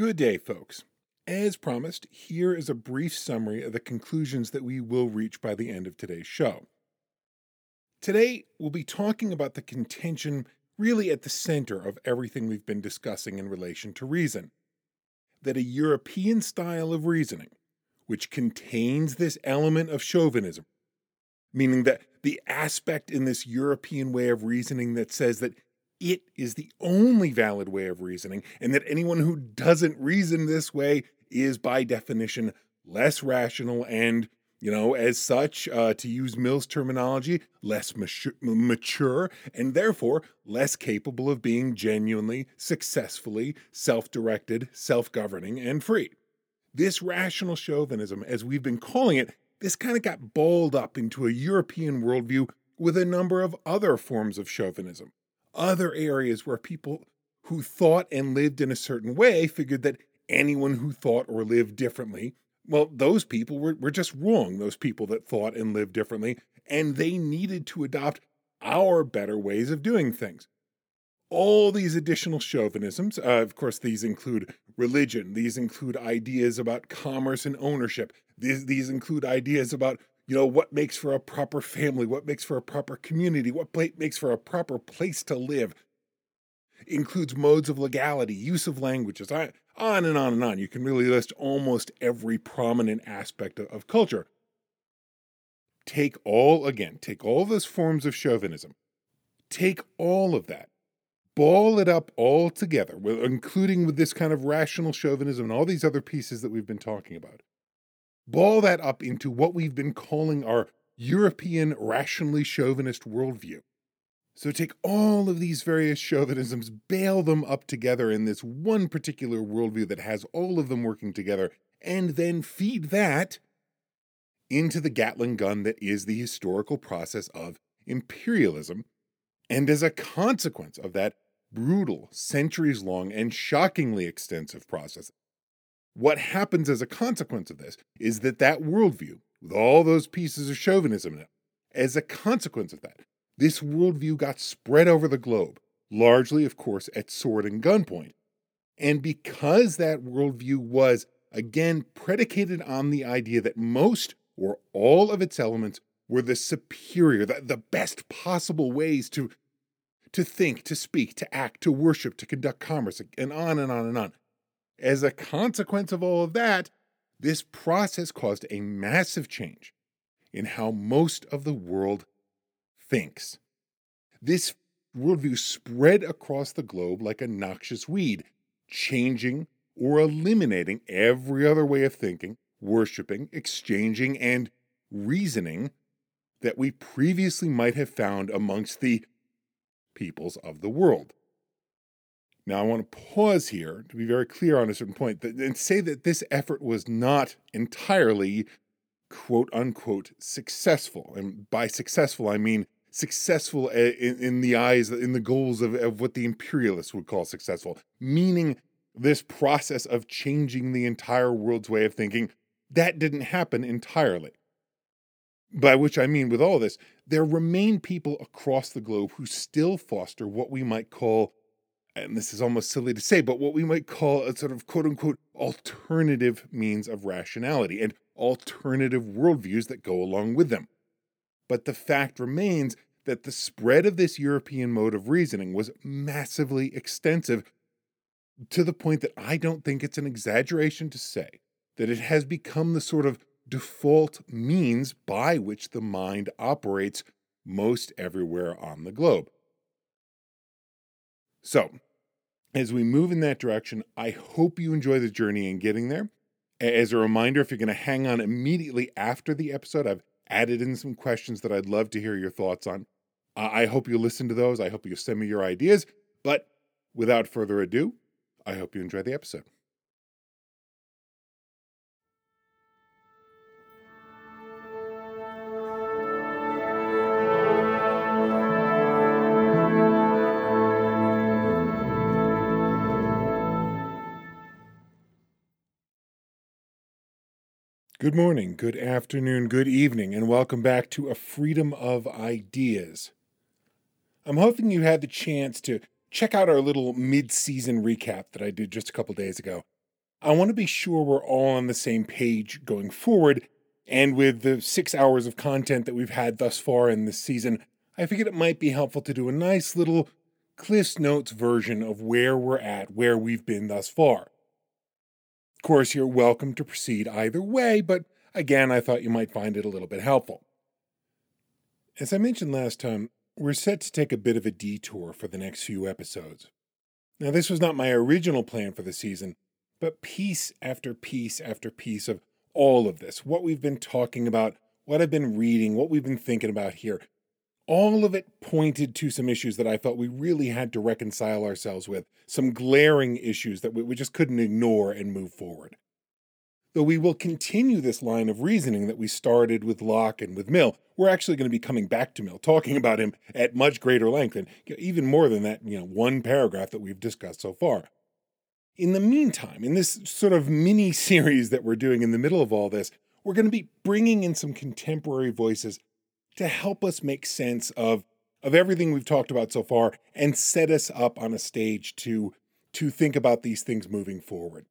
Good day, folks. As promised, here is a brief summary of the conclusions that we will reach by the end of today's show. Today, we'll be talking about the contention really at the center of everything we've been discussing in relation to reason, that a European style of reasoning, which contains this element of chauvinism, meaning that the aspect in this European way of reasoning that says that it is the only valid way of reasoning, and that anyone who doesn't reason this way is by definition less rational and, as such, to use Mill's terminology, less mature, and therefore less capable of being genuinely, successfully self-directed, self-governing, and free. This rational chauvinism, as we've been calling it, this kind of got balled up into a European worldview with a number of other forms of chauvinism. Other areas where people who thought and lived in a certain way figured that anyone who thought or lived differently, well, those people were just wrong, those people that thought and lived differently, and they needed to adopt our better ways of doing things. All these additional chauvinisms, of course, these include religion, these include ideas about commerce and ownership, these include ideas about what makes for a proper family, what makes for a proper community, what makes for a proper place to live. Includes modes of legality, use of languages, on and on and on. You can really list almost every prominent aspect of culture. Take all those forms of chauvinism. Take all of that. Ball it up all together, including with this kind of rational chauvinism and all these other pieces that we've been talking about. Ball that up into what we've been calling our European rationally chauvinist worldview. So take all of these various chauvinisms, bail them up together in this one particular worldview that has all of them working together, and then feed that into the Gatling gun that is the historical process of imperialism. And as a consequence of that brutal, centuries-long, and shockingly extensive process, what happens as a consequence of this is that worldview, with all those pieces of chauvinism in it, as a consequence of that, this worldview got spread over the globe, largely, of course, at sword and gunpoint. And because that worldview was, again, predicated on the idea that most or all of its elements were the superior, the best possible ways to think, to speak, to act, to worship, to conduct commerce, and on and on and on. As a consequence of all of that, this process caused a massive change in how most of the world thinks. This worldview spread across the globe like a noxious weed, changing or eliminating every other way of thinking, worshiping, exchanging, and reasoning that we previously might have found amongst the peoples of the world. Now, I want to pause here to be very clear on a certain point and say that this effort was not entirely, quote-unquote, successful. And by successful, I mean successful in the eyes, in the goals of what the imperialists would call successful, meaning this process of changing the entire world's way of thinking. That didn't happen entirely. By which I mean with all this, there remain people across the globe who still foster what we might call, and this is almost silly to say, but what we might call a sort of quote-unquote alternative means of rationality and alternative worldviews that go along with them. But the fact remains that the spread of this European mode of reasoning was massively extensive to the point that I don't think it's an exaggeration to say that it has become the sort of default means by which the mind operates most everywhere on the globe. So, as we move in that direction, I hope you enjoy the journey in getting there. As a reminder, if you're going to hang on immediately after the episode, I've added in some questions that I'd love to hear your thoughts on. I hope you listen to those. I hope you send me your ideas. But without further ado, I hope you enjoy the episode. Good morning, good afternoon, good evening, and welcome back to A Freedom of Ideas. I'm hoping you had the chance to check out our little mid-season recap that I did just a couple days ago. I want to be sure we're all on the same page going forward. And with the 6 hours of content that we've had thus far in this season, I figured it might be helpful to do a nice little Cliff's Notes version of where we're at, where we've been thus far. Of course, you're welcome to proceed either way, but again, I thought you might find it a little bit helpful. As I mentioned last time, we're set to take a bit of a detour for the next few episodes. Now, this was not my original plan for the season, but piece after piece after piece of all of this, what we've been talking about, what I've been reading, what we've been thinking about here, all of it pointed to some issues that I felt we really had to reconcile ourselves with, some glaring issues that we just couldn't ignore and move forward. Though we will continue this line of reasoning that we started with Locke and with Mill. We're actually going to be coming back to Mill, talking about him at much greater length, and even more than that, one paragraph that we've discussed so far. In the meantime, in this sort of mini-series that we're doing in the middle of all this, we're going to be bringing in some contemporary voices to help us make sense of everything we've talked about so far and set us up on a stage to think about these things moving forward.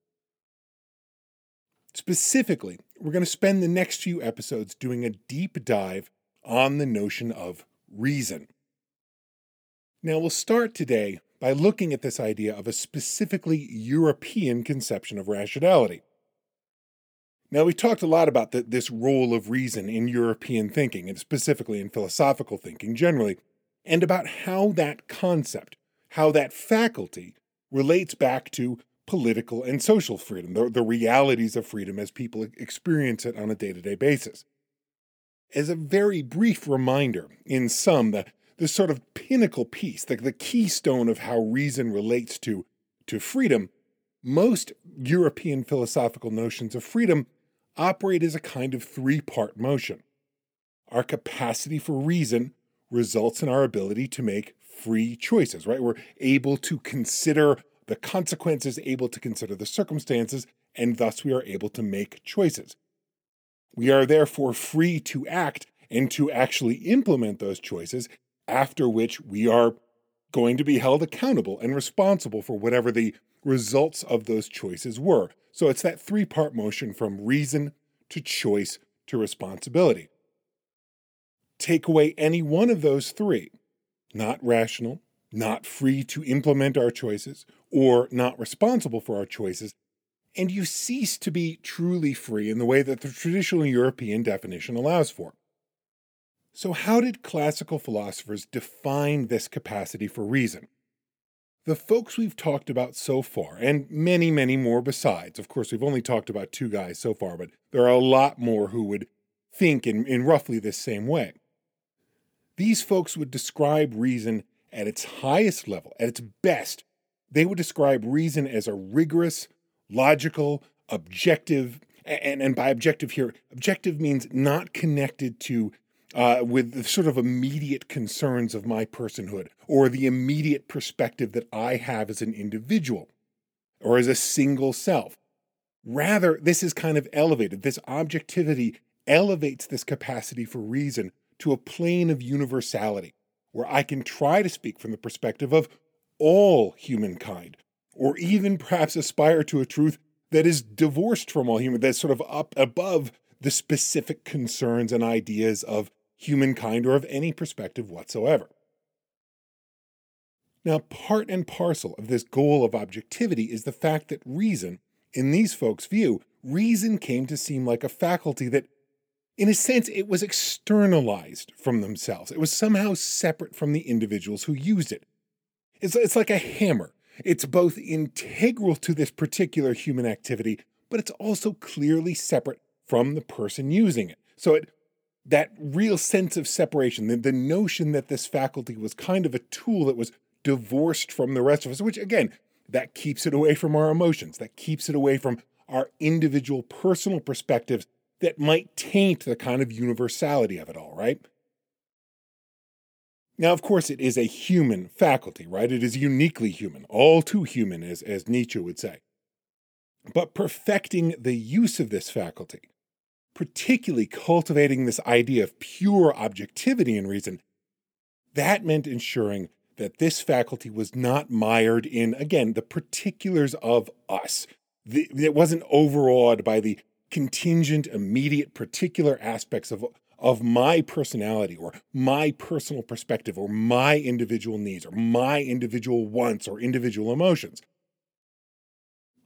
Specifically, we're going to spend the next few episodes doing a deep dive on the notion of reason. Now, we'll start today by looking at this idea of a specifically European conception of rationality. Now, we've talked a lot about this role of reason in European thinking, and specifically in philosophical thinking generally, and about how that concept, how that faculty relates back to political and social freedom, the realities of freedom as people experience it on a day-to-day basis. As a very brief reminder, in sum, the sort of pinnacle piece, the keystone of how reason relates to freedom, most European philosophical notions of freedom operate as a kind of three-part motion. Our capacity for reason results in our ability to make free choices, right? We're able to consider the consequences, able to consider the circumstances, and thus we are able to make choices. We are therefore free to act and to actually implement those choices, after which we are going to be held accountable and responsible for whatever the results of those choices were. So it's that three-part motion from reason to choice to responsibility. Take away any one of those three, not rational, not free to implement our choices, or not responsible for our choices, and you cease to be truly free in the way that the traditional European definition allows for. So how did classical philosophers define this capacity for reason? The folks we've talked about so far, and many, many more besides, of course we've only talked about two guys so far, but there are a lot more who would think in roughly this same way. These folks would describe reason at its highest level, at its best. They would describe reason as a rigorous, logical, objective, and by objective here, objective means not connected to with the sort of immediate concerns of my personhood or the immediate perspective that I have as an individual or as a single self. Rather, this is kind of elevated. This objectivity elevates this capacity for reason to a plane of universality, where I can try to speak from the perspective of all humankind, or even perhaps aspire to a truth that is divorced from all human, that's sort of up above the specific concerns and ideas of humankind or of any perspective whatsoever. Now, part and parcel of this goal of objectivity is the fact that reason, in these folks' view, reason came to seem like a faculty that, in a sense, it was externalized from themselves. It was somehow separate from the individuals who used it. It's like a hammer. It's both integral to this particular human activity, but it's also clearly separate from the person using it. So that real sense of separation, the notion that this faculty was kind of a tool that was divorced from the rest of us, which again, that keeps it away from our emotions, that keeps it away from our individual personal perspectives that might taint the kind of universality of it all, right? Now, of course, it is a human faculty, right? It is uniquely human, all too human, as Nietzsche would say. But perfecting the use of this faculty, particularly cultivating this idea of pure objectivity in reason, that meant ensuring that this faculty was not mired in, again, the particulars of us, that wasn't overawed by the contingent, immediate, particular aspects of my personality or my personal perspective or my individual needs or my individual wants or individual emotions.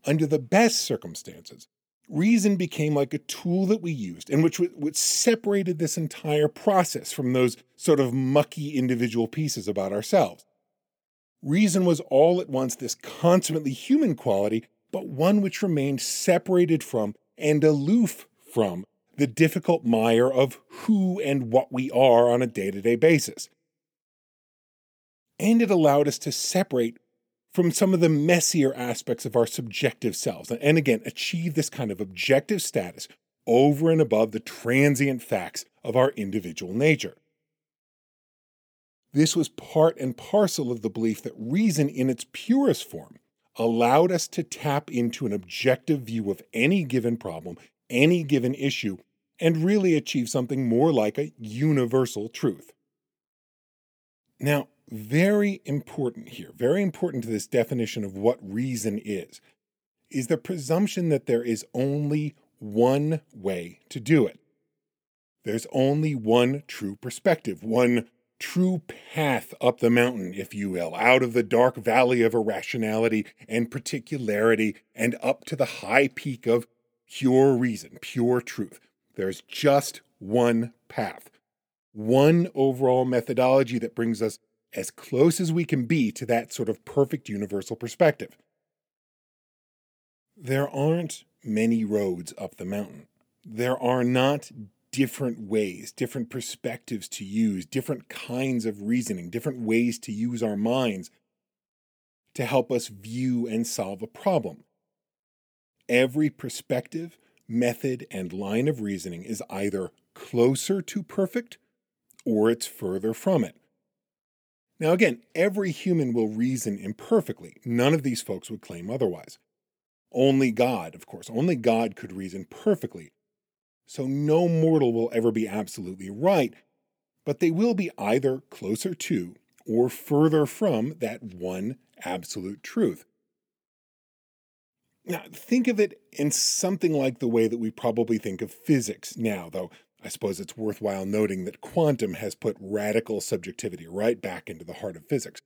Under the best circumstances, reason became like a tool that we used and which separated this entire process from those sort of mucky individual pieces about ourselves. Reason was all at once this consummately human quality, but one which remained separated from and aloof from the difficult mire of who and what we are on a day-to-day basis. And it allowed us to separate from some of the messier aspects of our subjective selves, and again, achieve this kind of objective status over and above the transient facts of our individual nature. This was part and parcel of the belief that reason in its purest form allowed us to tap into an objective view of any given problem, any given issue, and really achieve something more like a universal truth. Now, very important here, very important to this definition of what reason is the presumption that there is only one way to do it. There's only one true perspective, one true path up the mountain, if you will, out of the dark valley of irrationality and particularity and up to the high peak of pure reason, pure truth. There's just one path, one overall methodology that brings us as close as we can be to that sort of perfect universal perspective. There aren't many roads up the mountain. There are not different ways, different perspectives to use, different kinds of reasoning, different ways to use our minds to help us view and solve a problem. Every perspective, method, and line of reasoning is either closer to perfect or it's further from it. Now again, every human will reason imperfectly. None of these folks would claim otherwise. Only God, of course, only God could reason perfectly. So no mortal will ever be absolutely right, but they will be either closer to or further from that one absolute truth. Now, think of it in something like the way that we probably think of physics now, though I suppose it's worthwhile noting that quantum has put radical subjectivity right back into the heart of physics.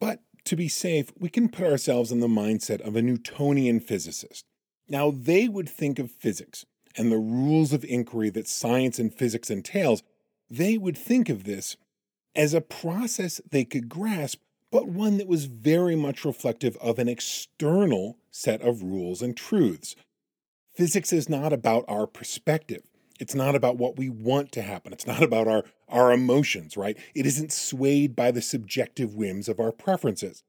But to be safe, we can put ourselves in the mindset of a Newtonian physicist. Now, they would think of physics and the rules of inquiry that science and physics entails. They would think of this as a process they could grasp, but one that was very much reflective of an external set of rules and truths. Physics is not about our perspective. It's not about what we want to happen. It's not about our emotions, right? It isn't swayed by the subjective whims of our preferences.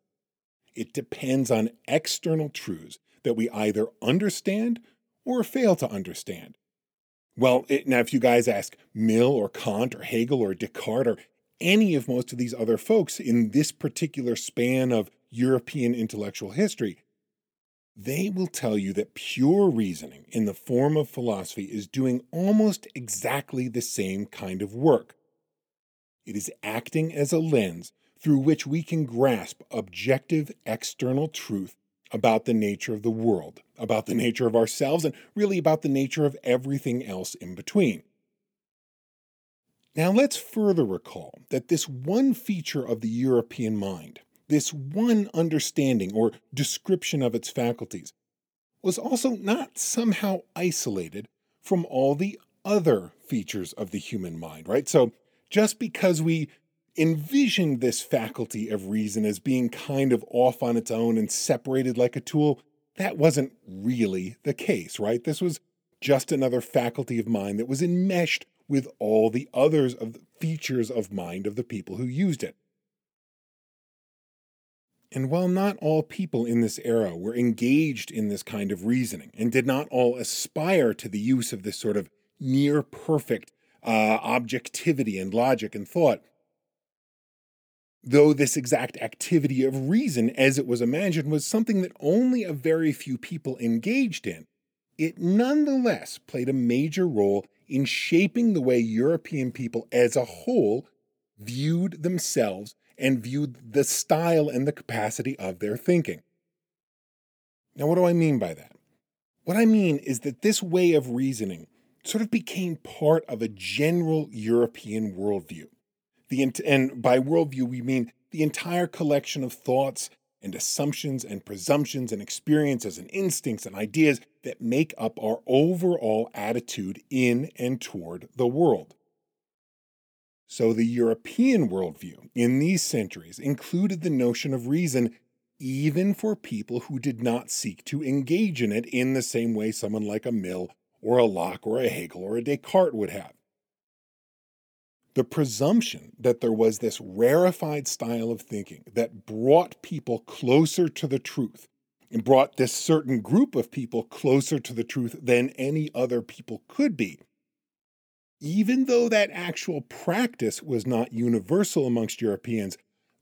It depends on external truths that we either understand or fail to understand. Well, now if you guys ask Mill or Kant or Hegel or Descartes or any of most of these other folks in this particular span of European intellectual history, they will tell you that pure reasoning in the form of philosophy is doing almost exactly the same kind of work. It is acting as a lens through which we can grasp objective external truth about the nature of the world, about the nature of ourselves, and really about the nature of everything else in between. Now let's further recall that this one feature of the European mind, this one understanding or description of its faculties, was also not somehow isolated from all the other features of the human mind, right? So just because we envisioned this faculty of reason as being kind of off on its own and separated like a tool, that wasn't really the case, right? This was just another faculty of mind that was enmeshed with all the others of the features of mind of the people who used it. And while not all people in this era were engaged in this kind of reasoning and did not all aspire to the use of this sort of near-perfect objectivity and logic and thought, though this exact activity of reason as it was imagined was something that only a very few people engaged in, it nonetheless played a major role in shaping the way European people as a whole viewed themselves and viewed the style and the capacity of their thinking. Now, what do I mean by that? What I mean is that this way of reasoning sort of became part of a general European worldview. And by worldview, we mean the entire collection of thoughts and assumptions and presumptions and experiences and instincts and ideas that make up our overall attitude in and toward the world. So the European worldview in these centuries included the notion of reason even for people who did not seek to engage in it in the same way someone like a Mill or a Locke or a Hegel or a Descartes would have. The presumption that there was this rarefied style of thinking that brought people closer to the truth and brought this certain group of people closer to the truth than any other people could be, even though that actual practice was not universal amongst Europeans,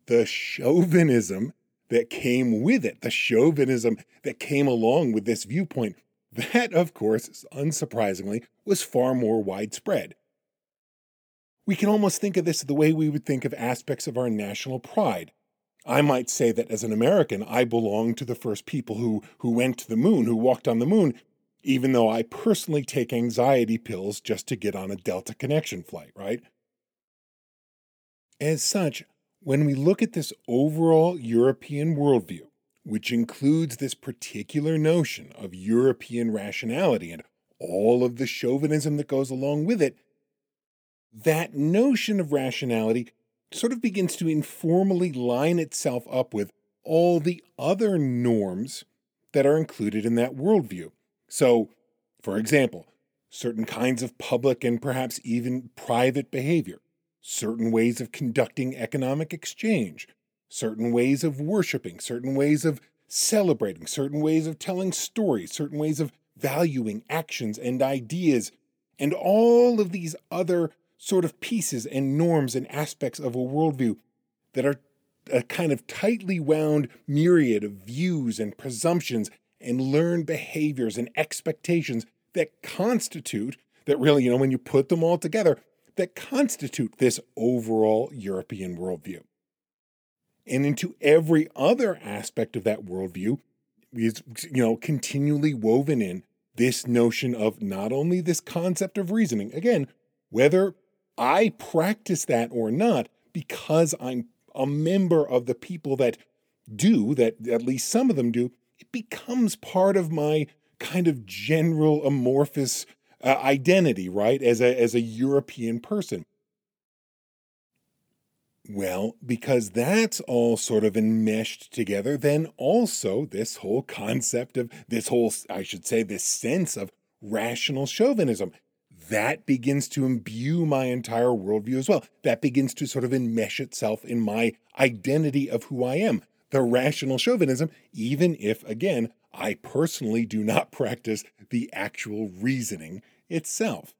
the chauvinism that came with it, the chauvinism that came along with this viewpoint, that, of course, unsurprisingly, was far more widespread. We can almost think of this the way we would think of aspects of our national pride. I might say that as an American, I belong to the first people who went to the moon, who walked on the moon, even though I personally take anxiety pills just to get on a Delta Connection flight, right? As such, when we look at this overall European worldview, which includes this particular notion of European rationality and all of the chauvinism that goes along with it, that notion of rationality sort of begins to informally line itself up with all the other norms that are included in that worldview. So, for example, certain kinds of public and perhaps even private behavior, certain ways of conducting economic exchange, certain ways of worshiping, certain ways of celebrating, certain ways of telling stories, certain ways of valuing actions and ideas, and all of these other sort of pieces and norms and aspects of a worldview that are a kind of tightly wound myriad of views and presumptions and learned behaviors and expectations that constitute, that really, when you put them all together, that constitute this overall European worldview. And into every other aspect of that worldview is, continually woven in this notion of not only this concept of reasoning, again, whether I practice that or not, because I'm a member of the people that do, that at least some of them do, it becomes part of my kind of general amorphous identity, right, as a European person. Well, because that's all sort of enmeshed together, then also this whole concept of this sense of rational chauvinism, that begins to imbue my entire worldview as well. That begins to sort of enmesh itself in my identity of who I am, the rational chauvinism, even if, again, I personally do not practice the actual reasoning itself.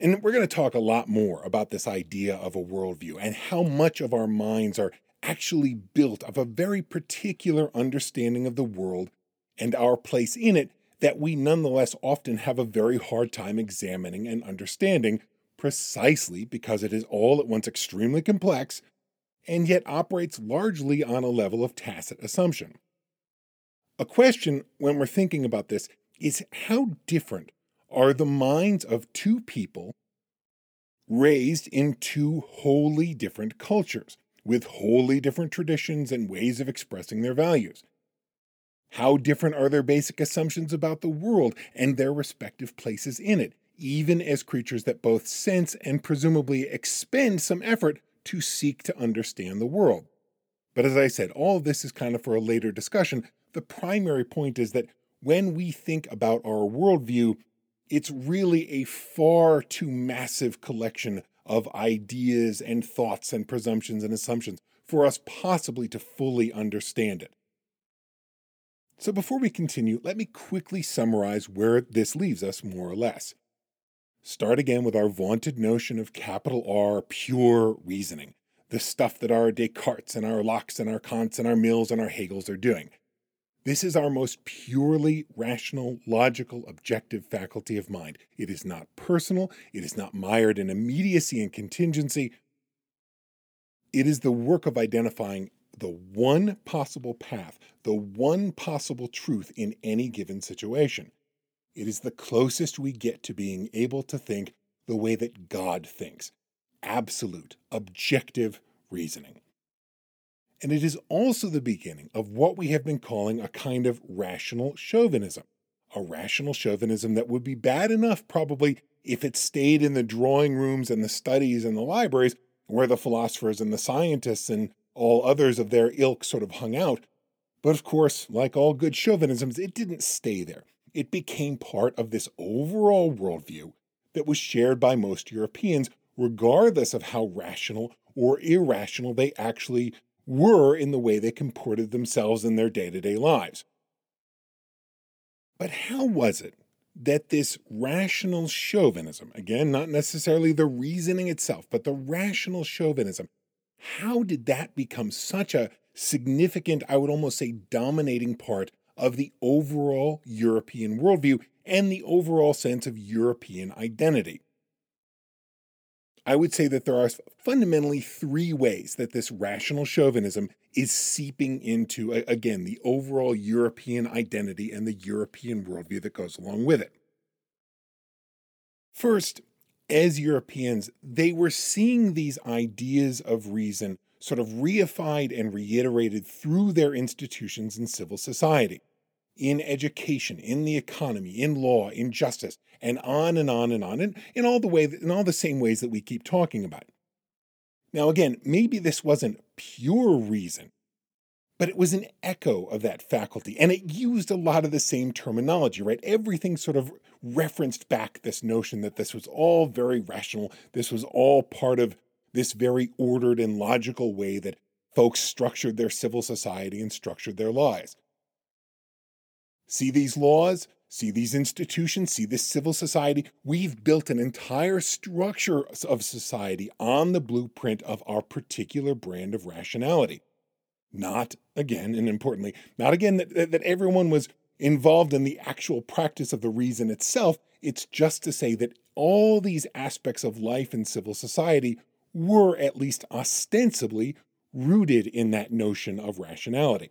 And we're going to talk a lot more about this idea of a worldview and how much of our minds are actually built of a very particular understanding of the world and our place in it, that we nonetheless often have a very hard time examining and understanding, precisely because it is all at once extremely complex and yet operates largely on a level of tacit assumption. A question when we're thinking about this is how different are the minds of two people raised in two wholly different cultures with wholly different traditions and ways of expressing their values? How different are their basic assumptions about the world and their respective places in it, even as creatures that both sense and presumably expend some effort to seek to understand the world? But as I said, all this is kind of for a later discussion. The primary point is that when we think about our worldview, it's really a far too massive collection of ideas and thoughts and presumptions and assumptions for us possibly to fully understand it. So before we continue, let me quickly summarize where this leaves us, more or less. Start again with our vaunted notion of capital R pure reasoning, the stuff that our Descartes and our Locke and our Kants and our Mills and our Hegels are doing. This is our most purely rational, logical, objective faculty of mind. It is not personal. It is not mired in immediacy and contingency. It is the work of identifying the one possible path, the one possible truth in any given situation. It is the closest we get to being able to think the way that God thinks, absolute, objective reasoning. And it is also the beginning of what we have been calling a kind of rational chauvinism, a rational chauvinism that would be bad enough probably if it stayed in the drawing rooms and the studies and the libraries where the philosophers and the scientists and all others of their ilk sort of hung out. But of course, like all good chauvinisms, it didn't stay there. It became part of this overall worldview that was shared by most Europeans, regardless of how rational or irrational they actually were in the way they comported themselves in their day-to-day lives. But how was it that this rational chauvinism, again, not necessarily the reasoning itself, but the rational chauvinism, how did that become such a significant, I would almost say dominating part of the overall European worldview and the overall sense of European identity? I would say that there are fundamentally three ways that this rational chauvinism is seeping into, again, the overall European identity and the European worldview that goes along with it. First, as Europeans, they were seeing these ideas of reason sort of reified and reiterated through their institutions in civil society, in education, in the economy, in law, in justice, and on and on and on, and in all the same ways that we keep talking about. Now again, maybe this wasn't pure reason, but it was an echo of that faculty, and it used a lot of the same terminology, right? Everything sort of referenced back this notion that this was all very rational, this was all part of this very ordered and logical way that folks structured their civil society and structured their lives. See these laws, see these institutions, see this civil society. We've built an entire structure of society on the blueprint of our particular brand of rationality. Not, again, and importantly, not again that everyone was involved in the actual practice of the reason itself. It's just to say that all these aspects of life and civil society were at least ostensibly rooted in that notion of rationality.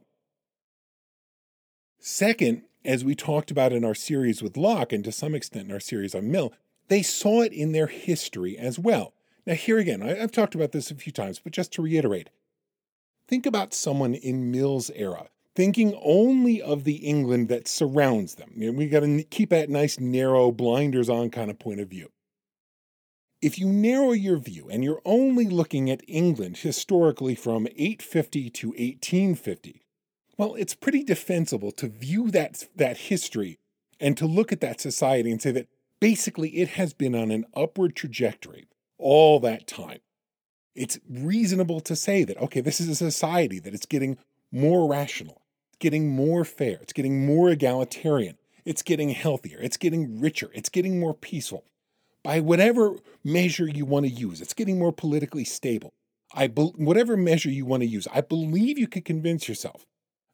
Second, as we talked about in our series with Locke, and to some extent in our series on Mill, they saw it in their history as well. Now here again, I've talked about this a few times, but just to reiterate, think about someone in Mill's era, thinking only of the England that surrounds them. We got to keep that nice, narrow, blinders on kind of point of view. If you narrow your view and you're only looking at England historically from 850 to 1850, well, it's pretty defensible to view that history and to look at that society and say that basically it has been on an upward trajectory all that time. It's reasonable to say that, okay, this is a society that it's getting more rational, it's getting more fair, it's getting more egalitarian, it's getting healthier, it's getting richer, it's getting more peaceful. By whatever measure you want to use, it's getting more politically stable. Whatever measure you want to use, I believe you could convince yourself,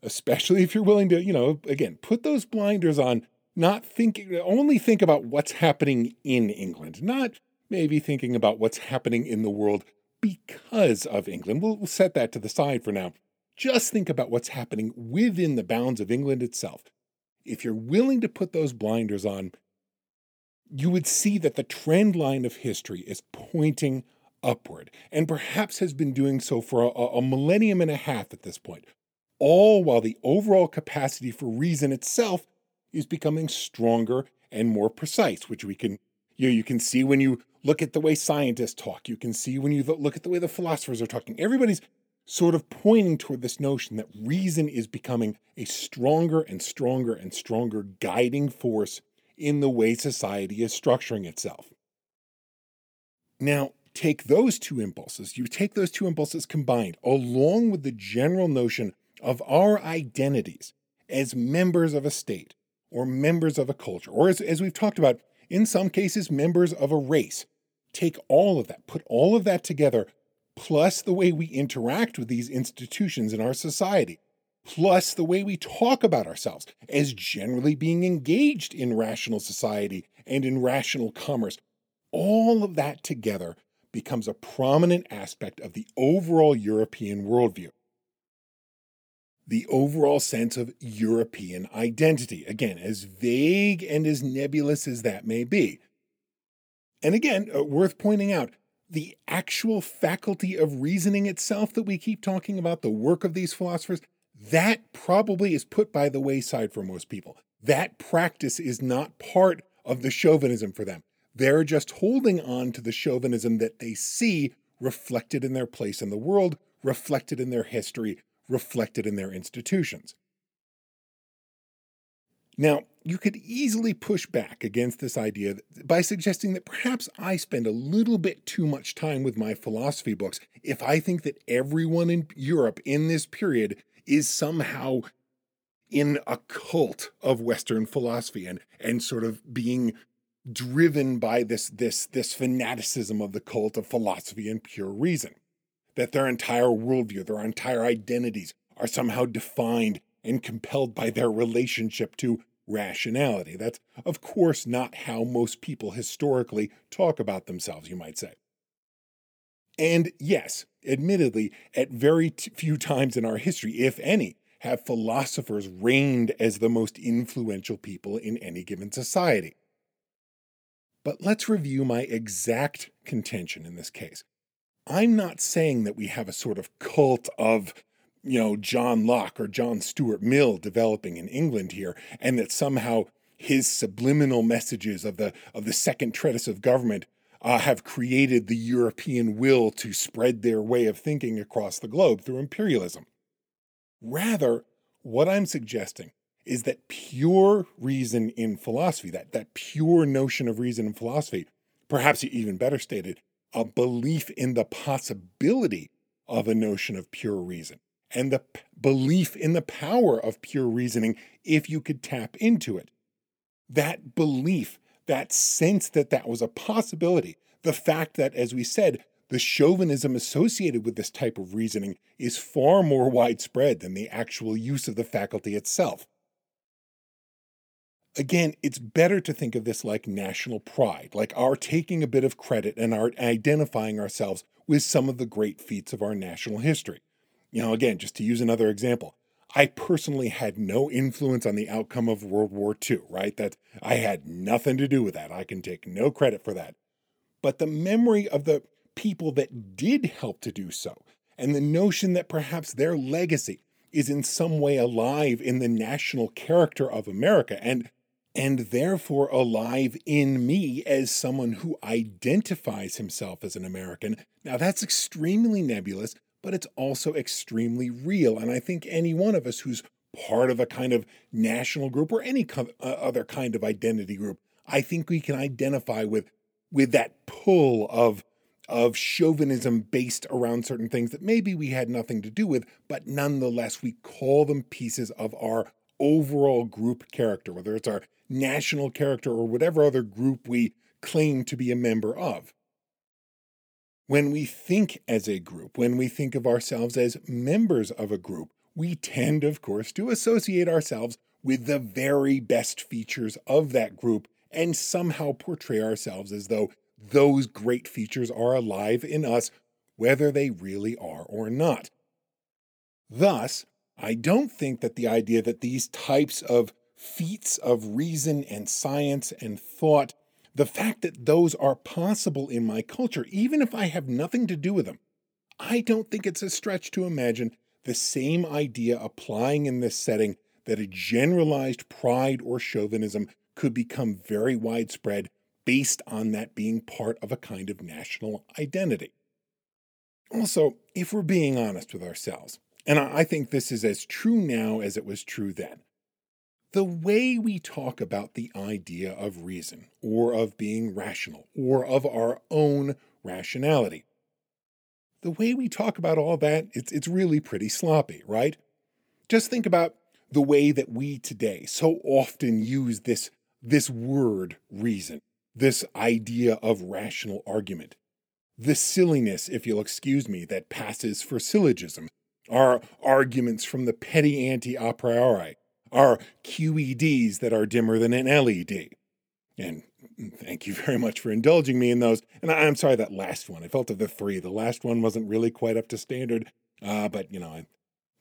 especially if you're willing to, again, put those blinders on, only think about what's happening in England, not maybe thinking about what's happening in the world because of England. We'll set that to the side for now. Just think about what's happening within the bounds of England itself. If you're willing to put those blinders on, you would see that the trend line of history is pointing upward, and perhaps has been doing so for a millennium and a half at this point, all while the overall capacity for reason itself is becoming stronger and more precise, which you can see when you look at the way scientists talk, you can see when you look at the way the philosophers are talking. Everybody's sort of pointing toward this notion that reason is becoming a stronger and stronger and stronger guiding force in the way society is structuring itself. Now, take those two impulses combined, along with the general notion of our identities as members of a state, or members of a culture, or as we've talked about, in some cases, members of a race. Take all of that, put all of that together, plus the way we interact with these institutions in our society, plus the way we talk about ourselves as generally being engaged in rational society and in rational commerce. All of that together becomes a prominent aspect of the overall European worldview. the overall sense of European identity. Again, as vague and as nebulous as that may be. And again, worth pointing out, the actual faculty of reasoning itself that we keep talking about, the work of these philosophers, that probably is put by the wayside for most people. That practice is not part of the chauvinism for them. They're just holding on to the chauvinism that they see reflected in their place in the world, reflected in their history, reflected in their institutions. Now, you could easily push back against this idea by suggesting that perhaps I spend a little bit too much time with my philosophy books if I think that everyone in Europe in this period is somehow in a cult of Western philosophy and sort of being driven by this fanaticism of the cult of philosophy and pure reason, that their entire worldview, their entire identities are somehow defined and compelled by their relationship to rationality. That's, of course, not how most people historically talk about themselves, you might say. And yes, admittedly, at very few times in our history, if any, have philosophers reigned as the most influential people in any given society. But let's review my exact contention in this case. I'm not saying that we have a sort of cult of, John Locke or John Stuart Mill developing in England here, and that somehow his subliminal messages of the second treatise of government have created the European will to spread their way of thinking across the globe through imperialism. Rather, what I'm suggesting is that pure reason in philosophy, that pure notion of reason in philosophy, perhaps even better stated, a belief in the possibility of a notion of pure reason, and the belief in the power of pure reasoning if you could tap into it. That belief, that sense that was a possibility, the fact that, as we said, the chauvinism associated with this type of reasoning is far more widespread than the actual use of the faculty itself. Again, it's better to think of this like national pride, like our taking a bit of credit and our identifying ourselves with some of the great feats of our national history. Again, just to use another example, I personally had no influence on the outcome of World War II, right? That I had nothing to do with that. I can take no credit for that. But the memory of the people that did help to do so, and the notion that perhaps their legacy is in some way alive in the national character of America, and therefore alive in me as someone who identifies himself as an American. Now, that's extremely nebulous, but it's also extremely real. And I think any one of us who's part of a kind of national group or any other kind of identity group, I think we can identify with that pull of chauvinism based around certain things that maybe we had nothing to do with, but nonetheless, we call them pieces of our overall group character, whether it's our national character or whatever other group we claim to be a member of. When we think as a group, when we think of ourselves as members of a group, we tend, of course, to associate ourselves with the very best features of that group and somehow portray ourselves as though those great features are alive in us, whether they really are or not. Thus, I don't think that the idea that these types of feats of reason and science and thought, the fact that those are possible in my culture, even if I have nothing to do with them, I don't think it's a stretch to imagine the same idea applying in this setting, that a generalized pride or chauvinism could become very widespread based on that being part of a kind of national identity. Also, if we're being honest with ourselves, and I think this is as true now as it was true then, the way we talk about the idea of reason, or of being rational, or of our own rationality, the way we talk about all that, it's really pretty sloppy, right? Just think about the way that we today so often use this word reason, this idea of rational argument, the silliness, if you'll excuse me, that passes for syllogism, our arguments from the petty ante a priori, are QEDs that are dimmer than an LED. And thank you very much for indulging me in those. And I'm sorry, that last one. I felt of the three, the last one wasn't really quite up to standard. But,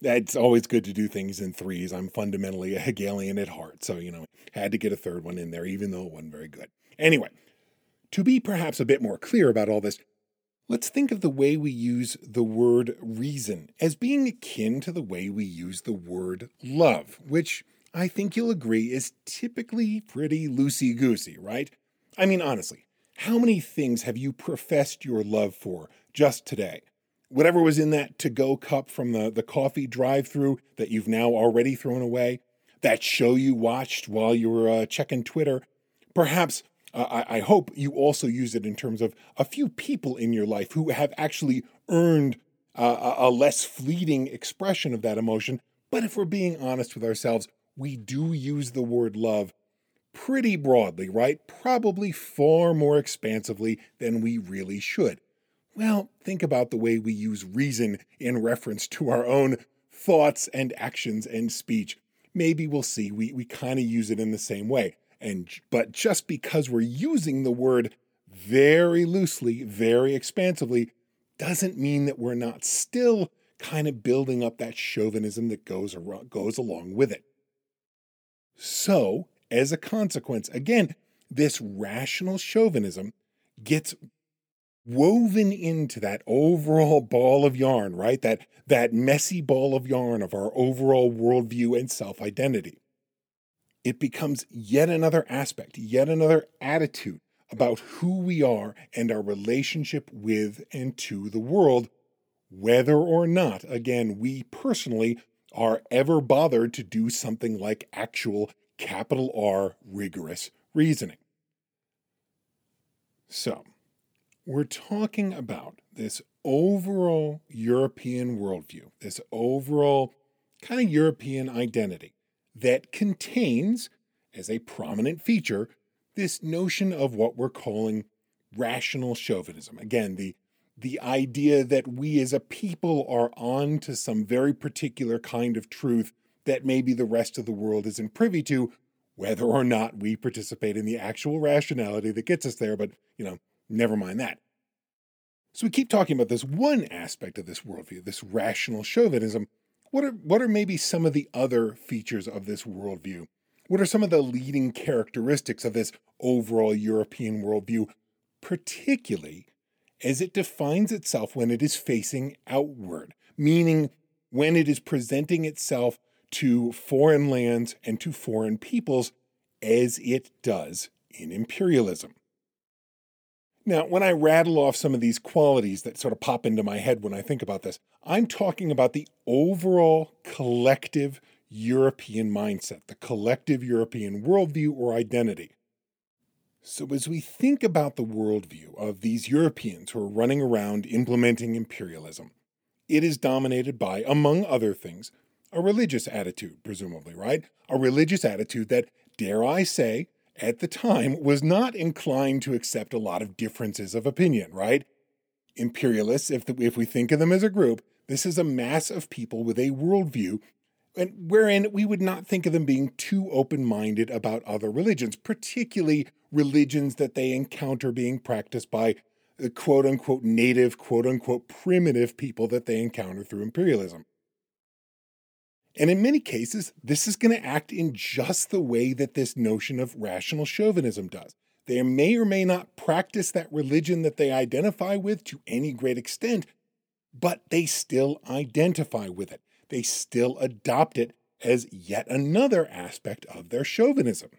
It's always good to do things in threes. I'm fundamentally a Hegelian at heart, so, had to get a third one in there, even though it wasn't very good. Anyway, to be perhaps a bit more clear about all this, let's think of the way we use the word reason as being akin to the way we use the word love, which I think you'll agree is typically pretty loosey-goosey, right? I mean, honestly, how many things have you professed your love for just today? Whatever was in that to-go cup from the coffee drive-thru that you've now already thrown away, that show you watched while you were checking Twitter, perhaps... I hope you also use it in terms of a few people in your life who have actually earned a less fleeting expression of that emotion. But if we're being honest with ourselves, we do use the word love pretty broadly, right? Probably far more expansively than we really should. Well, think about the way we use reason in reference to our own thoughts and actions and speech. Maybe we'll see we kind of use it in the same way. But just because we're using the word very loosely, very expansively, doesn't mean that we're not still kind of building up that chauvinism that goes along with it. So, as a consequence, again, this rational chauvinism gets woven into that overall ball of yarn, right? That messy ball of yarn of our overall worldview and self-identity. It becomes yet another aspect, yet another attitude about who we are and our relationship with and to the world, whether or not, again, we personally are ever bothered to do something like actual capital R rigorous reasoning. So, we're talking about this overall European worldview, this overall kind of European identity, that contains, as a prominent feature, this notion of what we're calling rational chauvinism. Again, the idea that we as a people are on to some very particular kind of truth that maybe the rest of the world isn't privy to, whether or not we participate in the actual rationality that gets us there, but, never mind that. So we keep talking about this one aspect of this worldview, this rational chauvinism. What are maybe some of the other features of this worldview? What are some of the leading characteristics of this overall European worldview, particularly as it defines itself when it is facing outward, meaning when it is presenting itself to foreign lands and to foreign peoples, as it does in imperialism? Now, when I rattle off some of these qualities that sort of pop into my head when I think about this, I'm talking about the overall collective European mindset, the collective European worldview or identity. So as we think about the worldview of these Europeans who are running around implementing imperialism, it is dominated by, among other things, a religious attitude, presumably, right? A religious attitude that, dare I say, at the time, was not inclined to accept a lot of differences of opinion, right? Imperialists, if we think of them as a group, this is a mass of people with a worldview and wherein we would not think of them being too open-minded about other religions, particularly religions that they encounter being practiced by the quote-unquote native, quote-unquote primitive people that they encounter through imperialism. And in many cases, this is going to act in just the way that this notion of rational chauvinism does. They may or may not practice that religion that they identify with to any great extent, but they still identify with it. They still adopt it as yet another aspect of their chauvinism.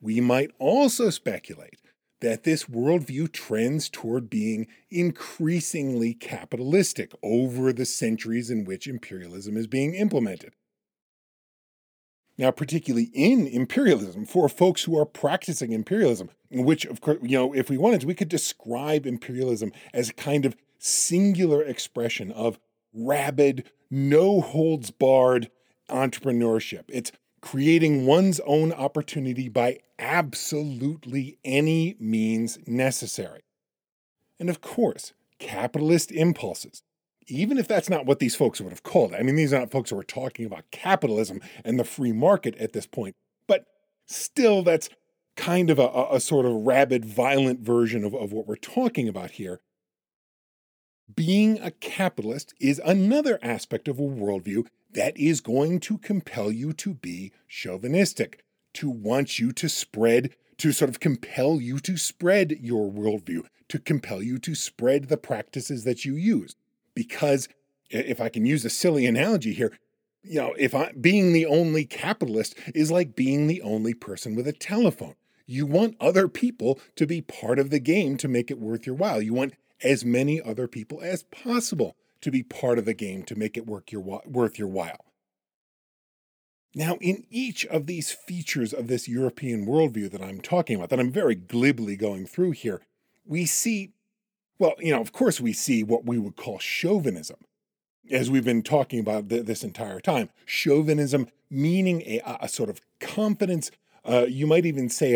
We might also speculate that this worldview trends toward being increasingly capitalistic over the centuries in which imperialism is being implemented. Now, particularly in imperialism, for folks who are practicing imperialism, which, of course, if we wanted to, we could describe imperialism as a kind of singular expression of rabid, no-holds-barred entrepreneurship. It's creating one's own opportunity by absolutely any means necessary. And of course, capitalist impulses, even if that's not what these folks would have called it. I mean, these are not folks who are talking about capitalism and the free market at this point, but still that's kind of a sort of rabid, violent version of what we're talking about here. Being a capitalist is another aspect of a worldview that is going to compel you to be chauvinistic, to want you to spread, to sort of compel you to spread your worldview, to compel you to spread the practices that you use. Because, if I can use a silly analogy here, you know, being the only capitalist is like being the only person with a telephone. You want other people to be part of the game to make it worth your while. You want as many other people as possible to be part of the game to make it worth your while. Now, in each of these features of this European worldview that I'm talking about, that I'm very glibly going through here, we see, well, you know, of course we see what we would call chauvinism, as we've been talking about this entire time. Chauvinism meaning a sort of confidence, you might even say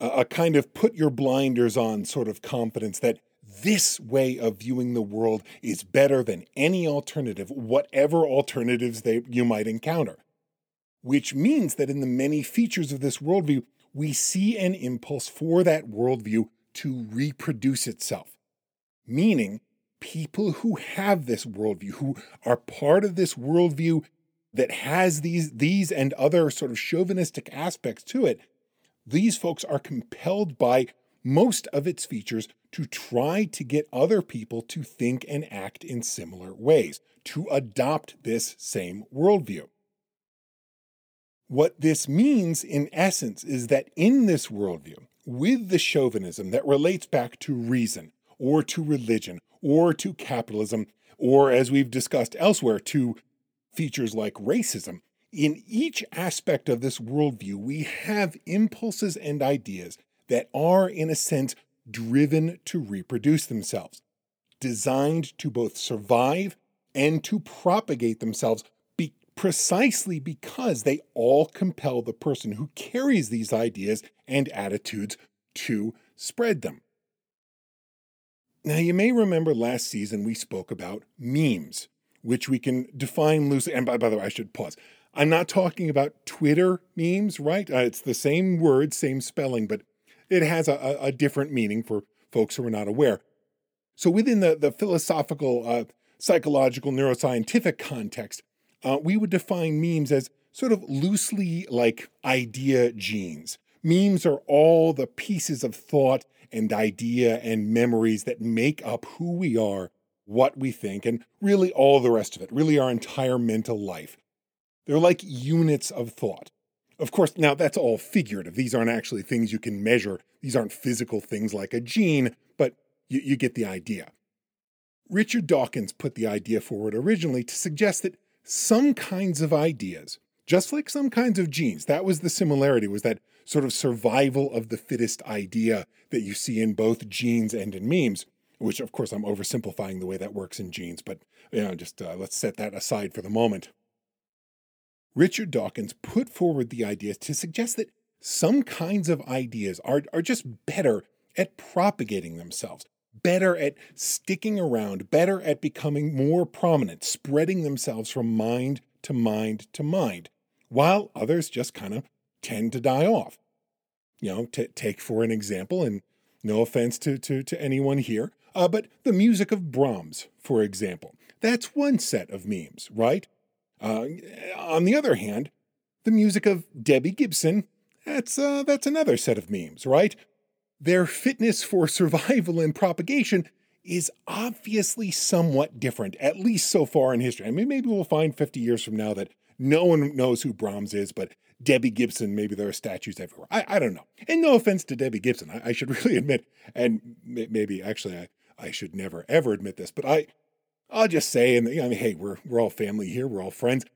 a kind of put your blinders on sort of confidence that this way of viewing the world is better than any alternative, whatever alternatives you might encounter. Which means that in the many features of this worldview, we see an impulse for that worldview to reproduce itself. Meaning, people who have this worldview, who are part of this worldview that has these and other sort of chauvinistic aspects to it, these folks are compelled by most of its features to try to get other people to think and act in similar ways, to adopt this same worldview. What this means, in essence, is that in this worldview, with the chauvinism that relates back to reason, or to religion, or to capitalism, or, as we've discussed elsewhere, to features like racism, in each aspect of this worldview, we have impulses and ideas that are, in a sense, driven to reproduce themselves, designed to both survive and to propagate themselves precisely because they all compel the person who carries these ideas and attitudes to spread them. Now, you may remember last season we spoke about memes, which we can define loosely. And by the way, I should pause. I'm not talking about Twitter memes, right? It's the same word, same spelling, but it has a different meaning for folks who are not aware. So within the philosophical, psychological, neuroscientific context, we would define memes as sort of loosely like idea genes. Memes are all the pieces of thought and idea and memories that make up who we are, what we think, and really all the rest of it, really our entire mental life. They're like units of thought. Of course, now that's all figurative. These aren't actually things you can measure. These aren't physical things like a gene, but you get the idea. Richard Dawkins put the idea forward originally to suggest that some kinds of ideas, just like some kinds of genes, that was the similarity, was that sort of survival of the fittest idea that you see in both genes and in memes, which of course I'm oversimplifying the way that works in genes, but you know, just let's set that aside for the moment. Richard Dawkins put forward the idea to suggest that some kinds of ideas are just better at propagating themselves, better at sticking around, better at becoming more prominent, spreading themselves from mind to mind to mind, while others just kind of tend to die off. You know, take for an example, and no offense to anyone here, but the music of Brahms, for example. That's one set of memes, right? On the other hand, the music of Debbie Gibson, that's another set of memes, right? Their fitness for survival and propagation is obviously somewhat different, at least so far in history. I mean, maybe we'll find 50 years from now that no one knows who Brahms is, but Debbie Gibson, maybe there are statues everywhere. I don't know. And no offense to Debbie Gibson, I should really admit, and maybe actually I should never, ever admit this, but I'll just say, and I mean, hey, we're all family here. We're all friends.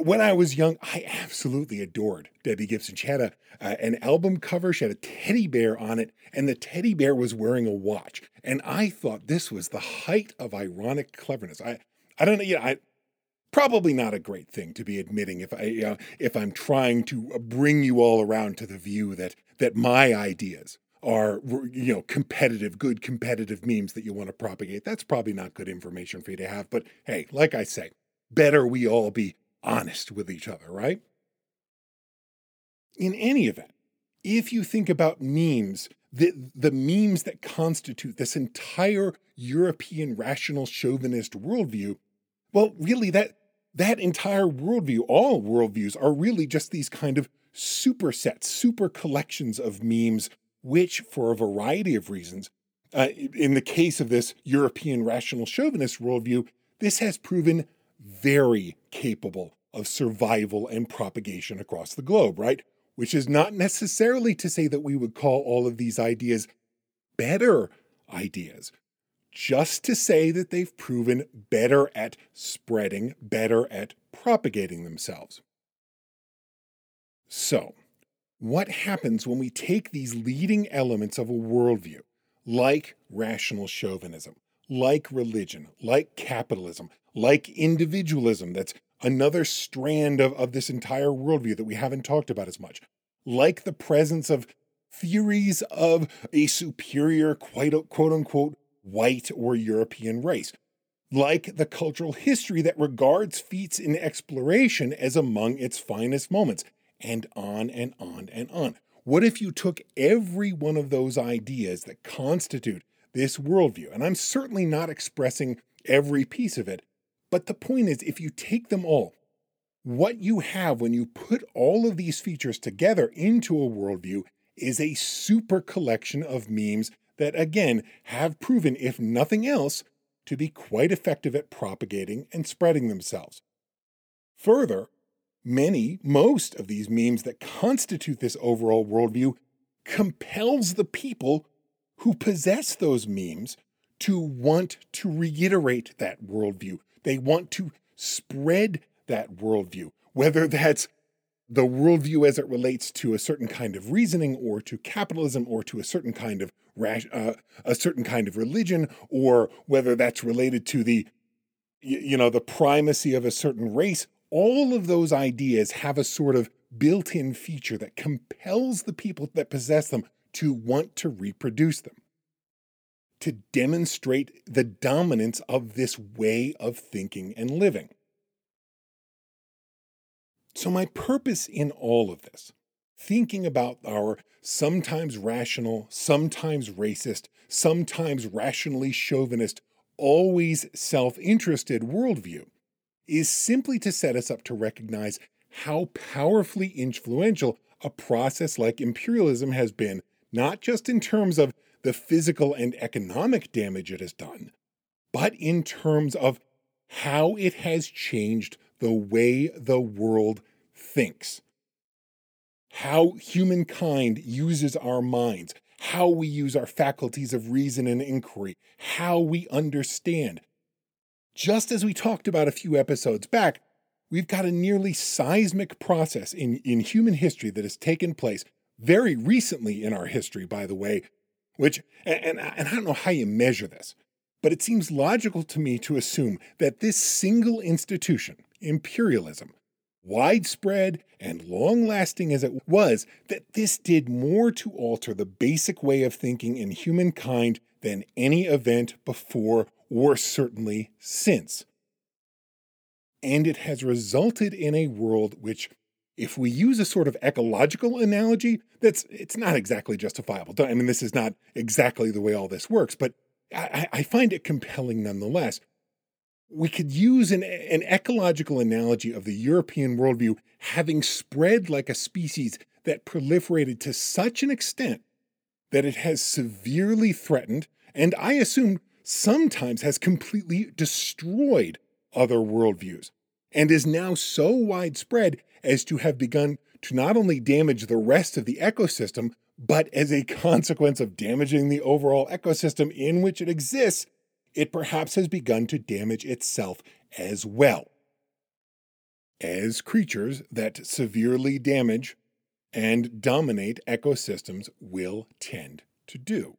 When I was young, I absolutely adored Debbie Gibson. She had an album cover. She had a teddy bear on it, and the teddy bear was wearing a watch. And I thought this was the height of ironic cleverness. I don't know. You know, probably not a great thing to be admitting if I'm trying to bring you all around to the view that my ideas are, you know, competitive, good competitive memes that you want to propagate. That's probably not good information for you to have. But hey, like I say, better we all be honest with each other, right? In any event, if you think about memes, the memes that constitute this entire European rational chauvinist worldview, well, really that entire worldview, all worldviews, are really just these kind of supersets, super collections of memes, which, for a variety of reasons, in the case of this European rational chauvinist worldview, this has proven very capable of survival and propagation across the globe, right? Which is not necessarily to say that we would call all of these ideas better ideas, just to say that they've proven better at spreading, better at propagating themselves. So, what happens when we take these leading elements of a worldview, like rational chauvinism, like religion, like capitalism, like individualism, that's another strand of this entire worldview that we haven't talked about as much, like the presence of theories of a superior, quote-unquote, white or European race, like the cultural history that regards feats in exploration as among its finest moments, and on and on and on. What if you took every one of those ideas that constitute this worldview? And I'm certainly not expressing every piece of it, but the point is, if you take them all, what you have when you put all of these features together into a worldview is a super collection of memes that, again, have proven, if nothing else, to be quite effective at propagating and spreading themselves. Further, most of these memes that constitute this overall worldview compels the people who possess those memes to want to reiterate that worldview. They want to spread that worldview, whether that's the worldview as it relates to a certain kind of reasoning, or to capitalism, or to a certain kind of religion, or whether that's related to the primacy of a certain race. All of those ideas have a sort of built-in feature that compels the people that possess them to want to reproduce them, to demonstrate the dominance of this way of thinking and living. So my purpose in all of this, thinking about our sometimes rational, sometimes racist, sometimes rationally chauvinist, always self-interested worldview, is simply to set us up to recognize how powerfully influential a process like imperialism has been, not just in terms of the physical and economic damage it has done, but in terms of how it has changed the way the world thinks, how humankind uses our minds, how we use our faculties of reason and inquiry, how we understand. Just as we talked about a few episodes back, we've got a nearly seismic process in human history that has taken place very recently in our history, by the way, which, and I don't know how you measure this, but it seems logical to me to assume that this single institution, imperialism, widespread and long-lasting as it was, that this did more to alter the basic way of thinking in humankind than any event before or certainly since. And it has resulted in a world which, if we use a sort of ecological analogy, it's not exactly justifiable. I mean, this is not exactly the way all this works, but I find it compelling nonetheless. We could use an ecological analogy of the European worldview having spread like a species that proliferated to such an extent that it has severely threatened, and I assume sometimes has completely destroyed, other worldviews, and is now so widespread as to have begun to not only damage the rest of the ecosystem, but as a consequence of damaging the overall ecosystem in which it exists, it perhaps has begun to damage itself as well. As creatures that severely damage and dominate ecosystems will tend to do.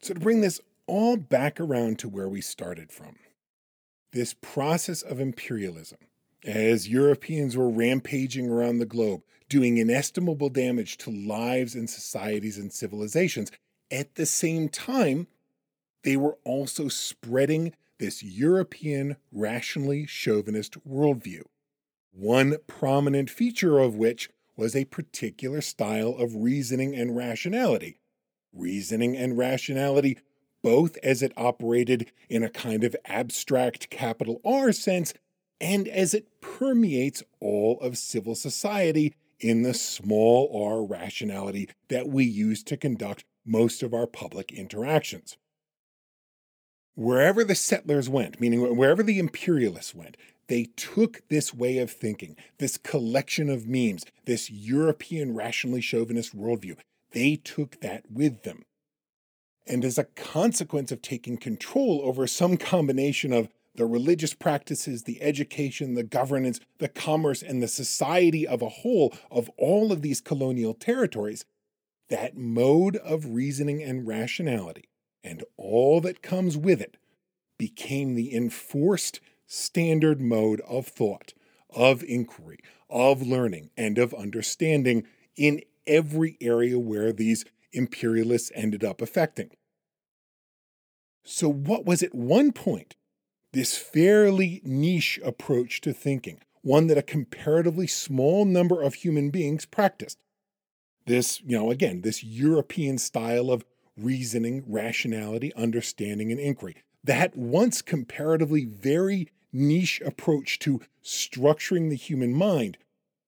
So to bring this all back around to where we started from, this process of imperialism, as Europeans were rampaging around the globe, doing inestimable damage to lives and societies and civilizations, at the same time, they were also spreading this European rationally chauvinist worldview, one prominent feature of which was a particular style of reasoning and rationality. Reasoning and rationality, both as it operated in a kind of abstract capital R sense, and as it permeates all of civil society in the small r rationality that we use to conduct most of our public interactions. Wherever the settlers went, meaning wherever the imperialists went, they took this way of thinking, this collection of memes, this European rationally chauvinist worldview. They took that with them. And as a consequence of taking control over some combination of the religious practices, the education, the governance, the commerce, and the society of a whole of all of these colonial territories, that mode of reasoning and rationality, and all that comes with it, became the enforced standard mode of thought, of inquiry, of learning, and of understanding in every area where these imperialists ended up affecting. So what was at one point this fairly niche approach to thinking, one that a comparatively small number of human beings practiced? This, again, this European style of reasoning, rationality, understanding, and inquiry. That once comparatively very niche approach to structuring the human mind,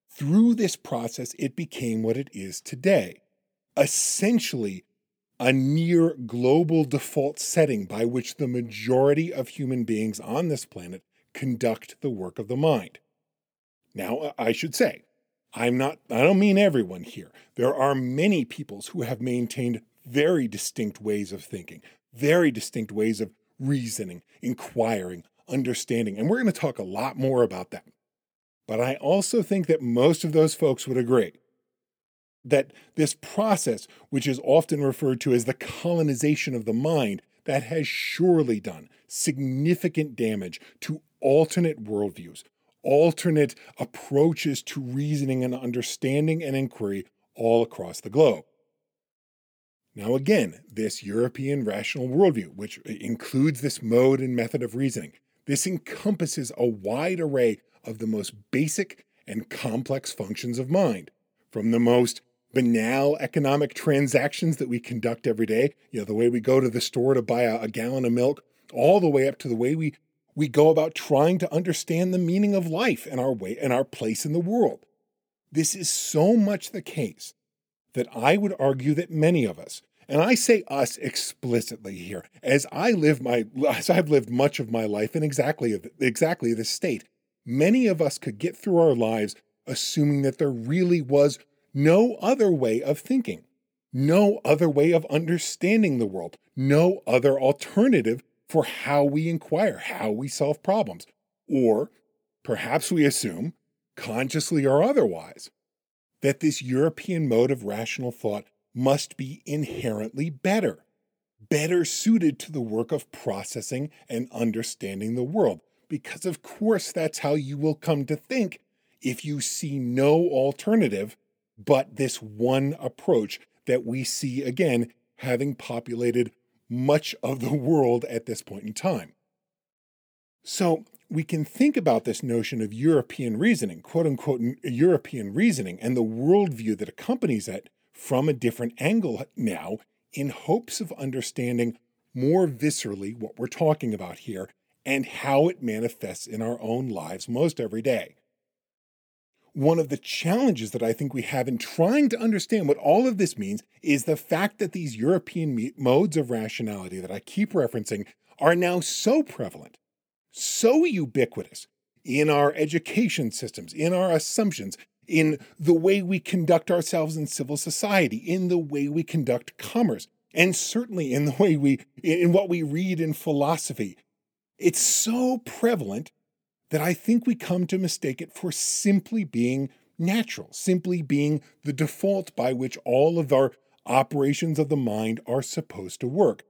through this process it became what it is today. Essentially, a near global default setting by which the majority of human beings on this planet conduct the work of the mind. Now, I should say, I don't mean everyone here. There are many peoples who have maintained very distinct ways of thinking, very distinct ways of reasoning, inquiring, understanding, and we're going to talk a lot more about that. But I also think that most of those folks would agree that this process, which is often referred to as the colonization of the mind, that has surely done significant damage to alternate worldviews, alternate approaches to reasoning and understanding and inquiry all across the globe. Now again, this European rational worldview, which includes this mode and method of reasoning, this encompasses a wide array of the most basic and complex functions of mind, from the most banal economic transactions that we conduct every day, the way we go to the store to buy a gallon of milk, all the way up to the way we go about trying to understand the meaning of life and our place in the world. This is so much the case that I would argue that many of us, and I say us explicitly here, as I've lived much of my life in exactly this state, many of us could get through our lives assuming that there really was no other way of thinking, no other way of understanding the world, no other alternative for how we inquire, how we solve problems, or perhaps we assume, consciously or otherwise, that this European mode of rational thought must be inherently better suited to the work of processing and understanding the world, because of course that's how you will come to think if you see no alternative but this one approach that we see, again, having populated much of the world at this point in time. So we can think about this notion of European reasoning, quote-unquote European reasoning, and the worldview that accompanies it from a different angle now, in hopes of understanding more viscerally what we're talking about here and how it manifests in our own lives most every day. One of the challenges that I think we have in trying to understand what all of this means is the fact that these European modes of rationality that I keep referencing are now so prevalent, so ubiquitous in our education systems, in our assumptions, in the way we conduct ourselves in civil society, in the way we conduct commerce, and certainly in the way in what we read in philosophy. It's so prevalent that I think we come to mistake it for simply being natural, simply being the default by which all of our operations of the mind are supposed to work,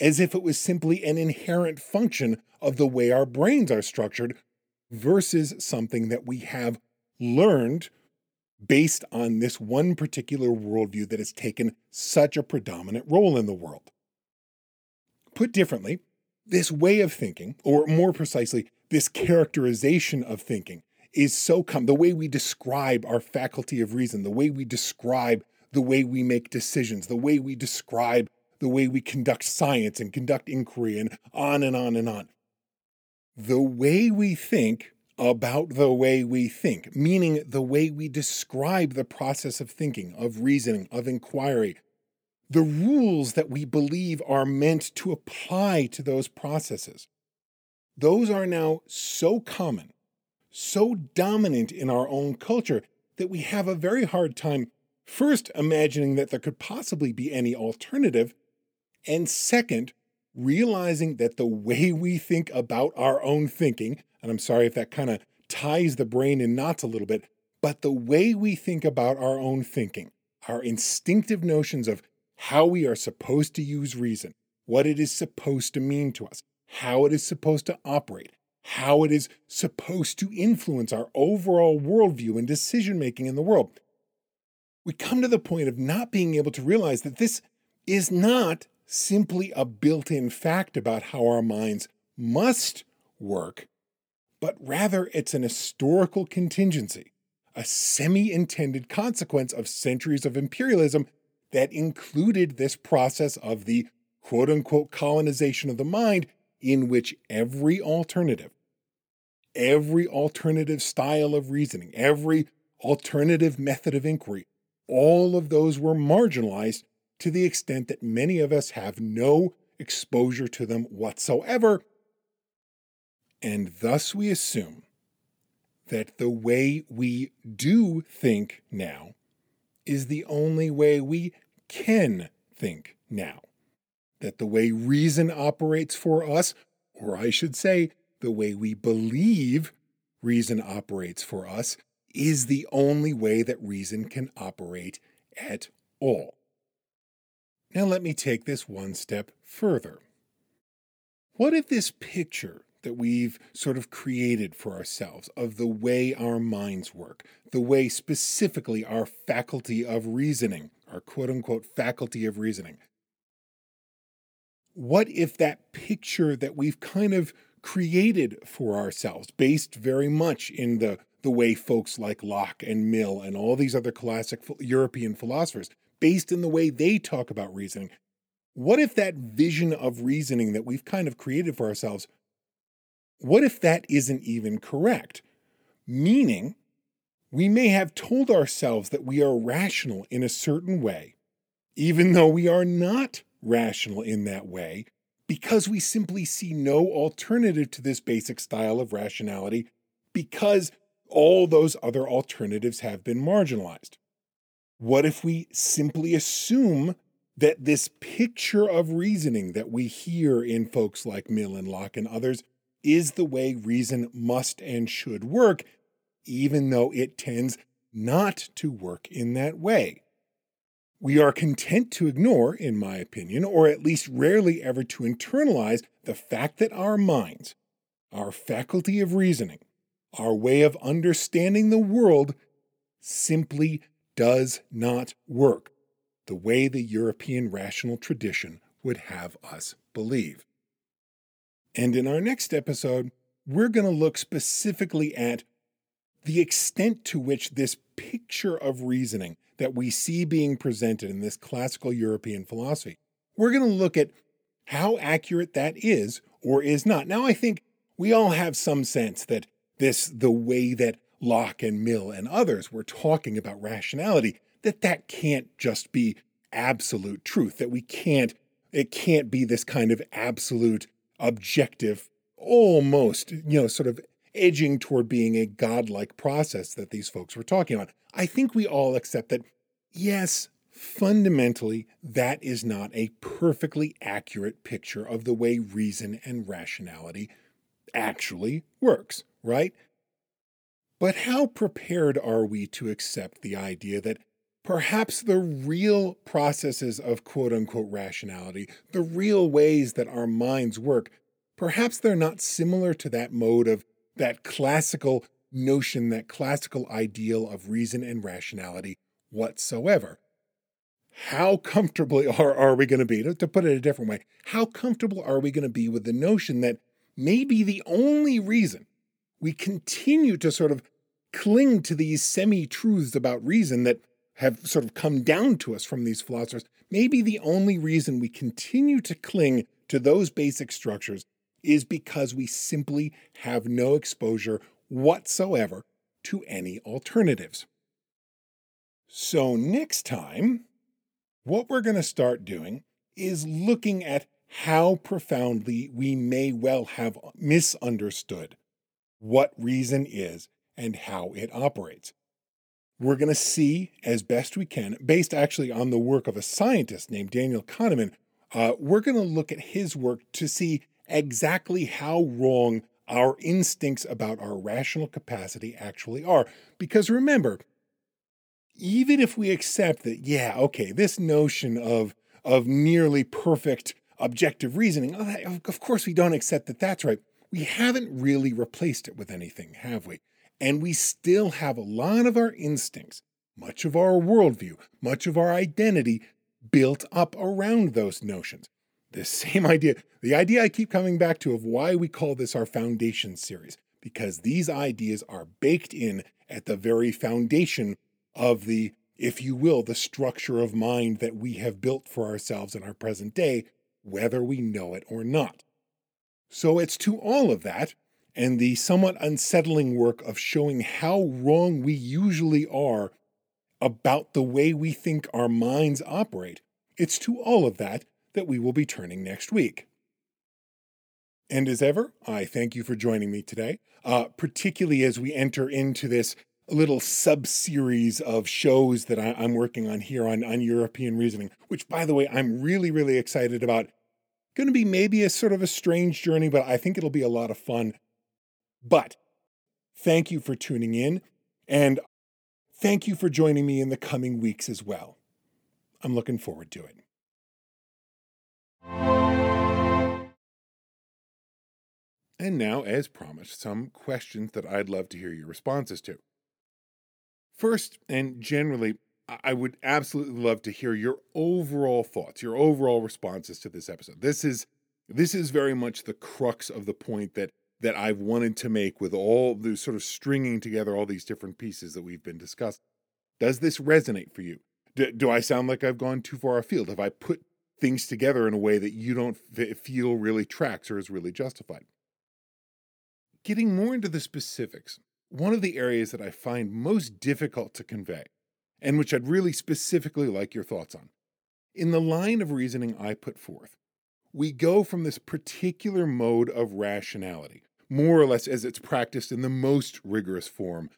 as if it was simply an inherent function of the way our brains are structured, versus something that we have learned based on this one particular worldview that has taken such a predominant role in the world. Put differently, this way of thinking, or more precisely, this characterization of thinking, is so the way we describe our faculty of reason, the way we describe the way we make decisions, the way we describe the way we conduct science and conduct inquiry and on and on and on. The way we think about the way we think, meaning the way we describe the process of thinking, of reasoning, of inquiry, the rules that we believe are meant to apply to those processes, those are now so common, so dominant in our own culture that we have a very hard time first imagining that there could possibly be any alternative, and second, realizing that the way we think about our own thinking, and I'm sorry if that kind of ties the brain in knots a little bit, but the way we think about our own thinking, our instinctive notions of how we are supposed to use reason, what it is supposed to mean to us, how it is supposed to operate, how it is supposed to influence our overall worldview and decision-making in the world. We come to the point of not being able to realize that this is not simply a built-in fact about how our minds must work, but rather it's an historical contingency, a semi-intended consequence of centuries of imperialism that included this process of the quote-unquote colonization of the mind, in which every alternative style of reasoning, every alternative method of inquiry, all of those were marginalized to the extent that many of us have no exposure to them whatsoever. And thus we assume that the way we do think now is the only way we can think now. That the way reason operates for us, or I should say, the way we believe reason operates for us, is the only way that reason can operate at all. Now let me take this one step further. What if this picture that we've sort of created for ourselves of the way our minds work, the way specifically our faculty of reasoning, our quote-unquote faculty of reasoning, what if that picture that we've kind of created for ourselves, based very much in the way folks like Locke and Mill and all these other classic European philosophers, based in the way they talk about reasoning, what if that vision of reasoning that we've kind of created for ourselves, what if that isn't even correct? Meaning, we may have told ourselves that we are rational in a certain way, even though we are not rational in that way, because we simply see no alternative to this basic style of rationality, because all those other alternatives have been marginalized. What if we simply assume that this picture of reasoning that we hear in folks like Mill and Locke and others is the way reason must and should work, even though it tends not to work in that way? We are content to ignore, in my opinion, or at least rarely ever to internalize the fact that our minds, our faculty of reasoning, our way of understanding the world simply does not work the way the European rational tradition would have us believe. And in our next episode, we're going to look specifically at the extent to which this picture of reasoning that we see being presented in this classical European philosophy, we're going to look at how accurate that is or is not. Now, I think we all have some sense that the way that Locke and Mill and others were talking about rationality, that can't just be absolute truth, that it can't be this kind of absolute, objective, almost, sort of edging toward being a godlike process that these folks were talking about. I think we all accept that, yes, fundamentally, that is not a perfectly accurate picture of the way reason and rationality actually works, right? But how prepared are we to accept the idea that perhaps the real processes of quote-unquote rationality, the real ways that our minds work, perhaps they're not similar to that mode of that classical notion, that classical ideal of reason and rationality whatsoever? How comfortable are we going to be, to put it a different way, how comfortable are we going to be with the notion that maybe the only reason we continue to sort of cling to these semi-truths about reason that have sort of come down to us from these philosophers, maybe the only reason we continue to cling to those basic structures is because we simply have no exposure whatsoever to any alternatives. So next time, what we're going to start doing is looking at how profoundly we may well have misunderstood what reason is and how it operates. We're going to see, as best we can, based actually on the work of a scientist named Daniel Kahneman, we're going to look at his work to see exactly how wrong our instincts about our rational capacity actually are. Because remember, even if we accept that, this notion of nearly perfect objective reasoning, of course we don't accept that that's right. We haven't really replaced it with anything, have we? And we still have a lot of our instincts, much of our worldview, much of our identity built up around those notions. This same idea, the idea I keep coming back to of why we call this our foundation series, because these ideas are baked in at the very foundation of the, if you will, the structure of mind that we have built for ourselves in our present day, whether we know it or not. So it's to all of that, and the somewhat unsettling work of showing how wrong we usually are about the way we think our minds operate, it's to all of that that we will be turning next week. And as ever, I thank you for joining me today, particularly as we enter into this little sub-series of shows that I'm working on here on European reasoning, which, by the way, I'm really, really excited about. Going to be maybe a sort of a strange journey, but I think it'll be a lot of fun. But thank you for tuning in, and thank you for joining me in the coming weeks as well. I'm looking forward to it. And now, as promised, some questions that I'd love to hear your responses to. First, and generally, I would absolutely love to hear your overall thoughts, your overall responses to this episode. This is very much the crux of the point that I've wanted to make with all the sort of stringing together all these different pieces that we've been discussing. Does this resonate for you? Do I sound like I've gone too far afield? Have I put things together in a way that you don't feel really tracks or is really justified? Getting more into the specifics, one of the areas that I find most difficult to convey, and which I'd really specifically like your thoughts on, in the line of reasoning I put forth, we go from this particular mode of rationality, more or less as it's practiced in the most rigorous form,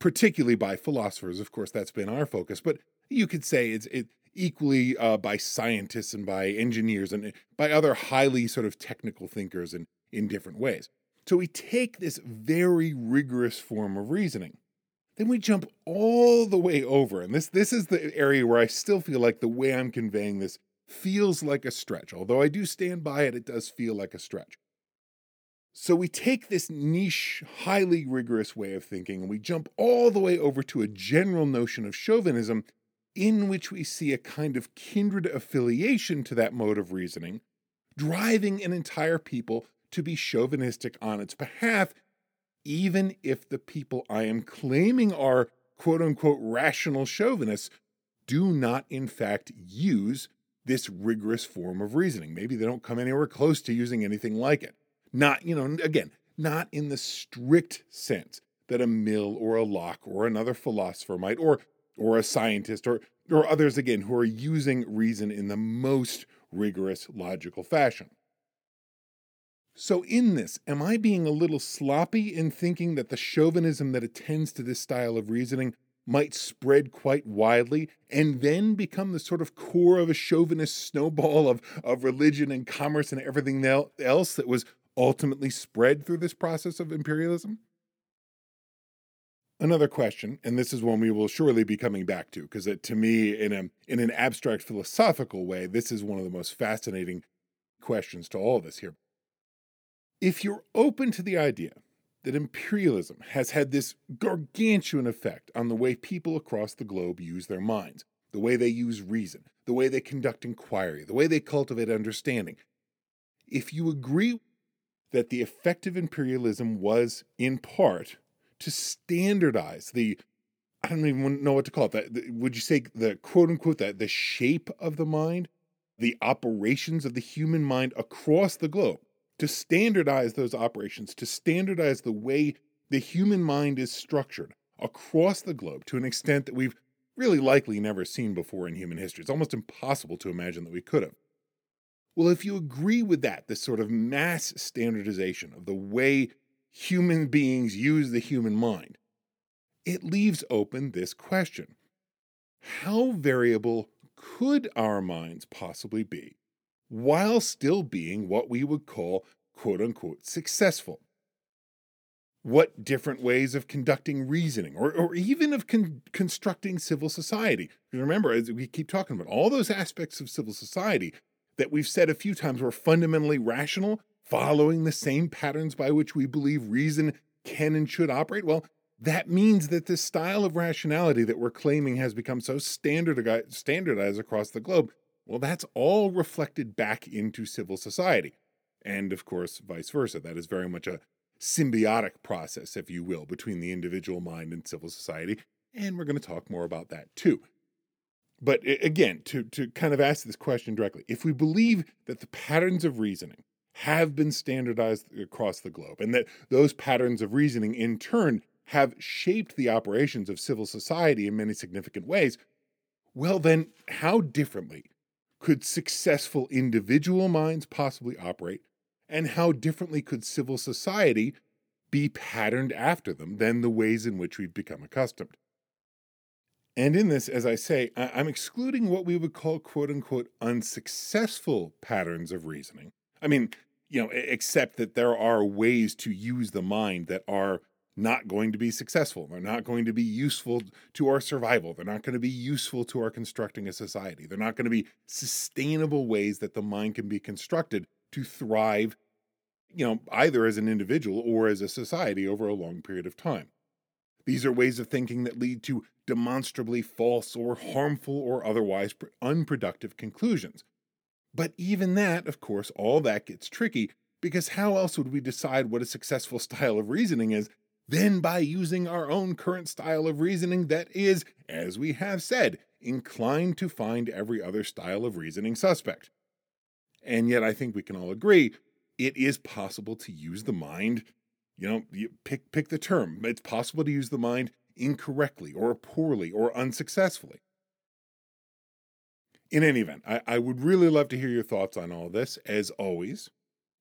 particularly by philosophers. Of course, that's been our focus, but you could say it's equally by scientists and by engineers and by other highly sort of technical thinkers in different ways. So we take this very rigorous form of reasoning. Then we jump all the way over, and this is the area where I still feel like the way I'm conveying this feels like a stretch. Although I do stand by it, it does feel like a stretch. So we take this niche, highly rigorous way of thinking, and we jump all the way over to a general notion of chauvinism, in which we see a kind of kindred affiliation to that mode of reasoning, driving an entire people to be chauvinistic on its behalf, even if the people I am claiming are quote-unquote rational chauvinists do not in fact use this rigorous form of reasoning. Maybe they don't come anywhere close to using anything like it. Not, again, not in the strict sense that a Mill or a Locke or another philosopher might, or a scientist or others, again, who are using reason in the most rigorous logical fashion. So in this, am I being a little sloppy in thinking that the chauvinism that attends to this style of reasoning might spread quite widely and then become the sort of core of a chauvinist snowball of religion and commerce and everything else that was ultimately spread through this process of imperialism? Another question, and this is one we will surely be coming back to, because to me, in an abstract philosophical way, this is one of the most fascinating questions to all of us here. If you're open to the idea that imperialism has had this gargantuan effect on the way people across the globe use their minds, the way they use reason, the way they conduct inquiry, the way they cultivate understanding, if you agree that the effect of imperialism was, in part, to standardize the, I don't even know what to call it, would you say the quote-unquote, the shape of the mind, the operations of the human mind across the globe, to standardize those operations, to standardize the way the human mind is structured across the globe to an extent that we've really likely never seen before in human history. It's almost impossible to imagine that we could have. Well, if you agree with that, this sort of mass standardization of the way human beings use the human mind, it leaves open this question. How variable could our minds possibly be while still being what we would call, quote-unquote, successful? What different ways of conducting reasoning or even of constructing civil society? Because remember, as we keep talking about, all those aspects of civil society that we've said a few times were fundamentally rational, following the same patterns by which we believe reason can and should operate, well, that means that this style of rationality that we're claiming has become so standardized across the globe, well, that's all reflected back into civil society. And, of course, vice versa. That is very much a symbiotic process, if you will, between the individual mind and civil society, and we're going to talk more about that too. But again, to kind of ask this question directly, if we believe that the patterns of reasoning have been standardized across the globe, and that those patterns of reasoning in turn have shaped the operations of civil society in many significant ways, well then, how differently could successful individual minds possibly operate? And how differently could civil society be patterned after them than the ways in which we've become accustomed? And in this, as I say, I'm excluding what we would call, quote-unquote, unsuccessful patterns of reasoning. I mean, except that there are ways to use the mind that are not going to be successful. They're not going to be useful to our survival. They're not going to be useful to our constructing a society. They're not going to be sustainable ways that the mind can be constructed to thrive, either as an individual or as a society over a long period of time. These are ways of thinking that lead to demonstrably false or harmful or otherwise unproductive conclusions. But even that, of course, all that gets tricky, because how else would we decide what a successful style of reasoning is than by using our own current style of reasoning that is, as we have said, inclined to find every other style of reasoning suspect? And yet I think we can all agree it is possible to use the mind, you pick the term. It's possible to use the mind incorrectly or poorly or unsuccessfully. In any event, I would really love to hear your thoughts on all this. As always,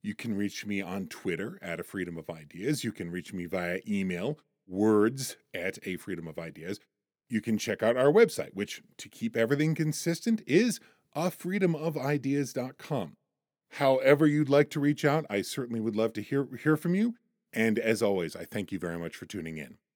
you can reach me on Twitter at A Freedom of Ideas. You can reach me via email, words@afreedomofideas. You can check out our website, which, to keep everything consistent, is afreedomofideas.com. However you'd like to reach out, I certainly would love to hear from you. And as always, I thank you very much for tuning in.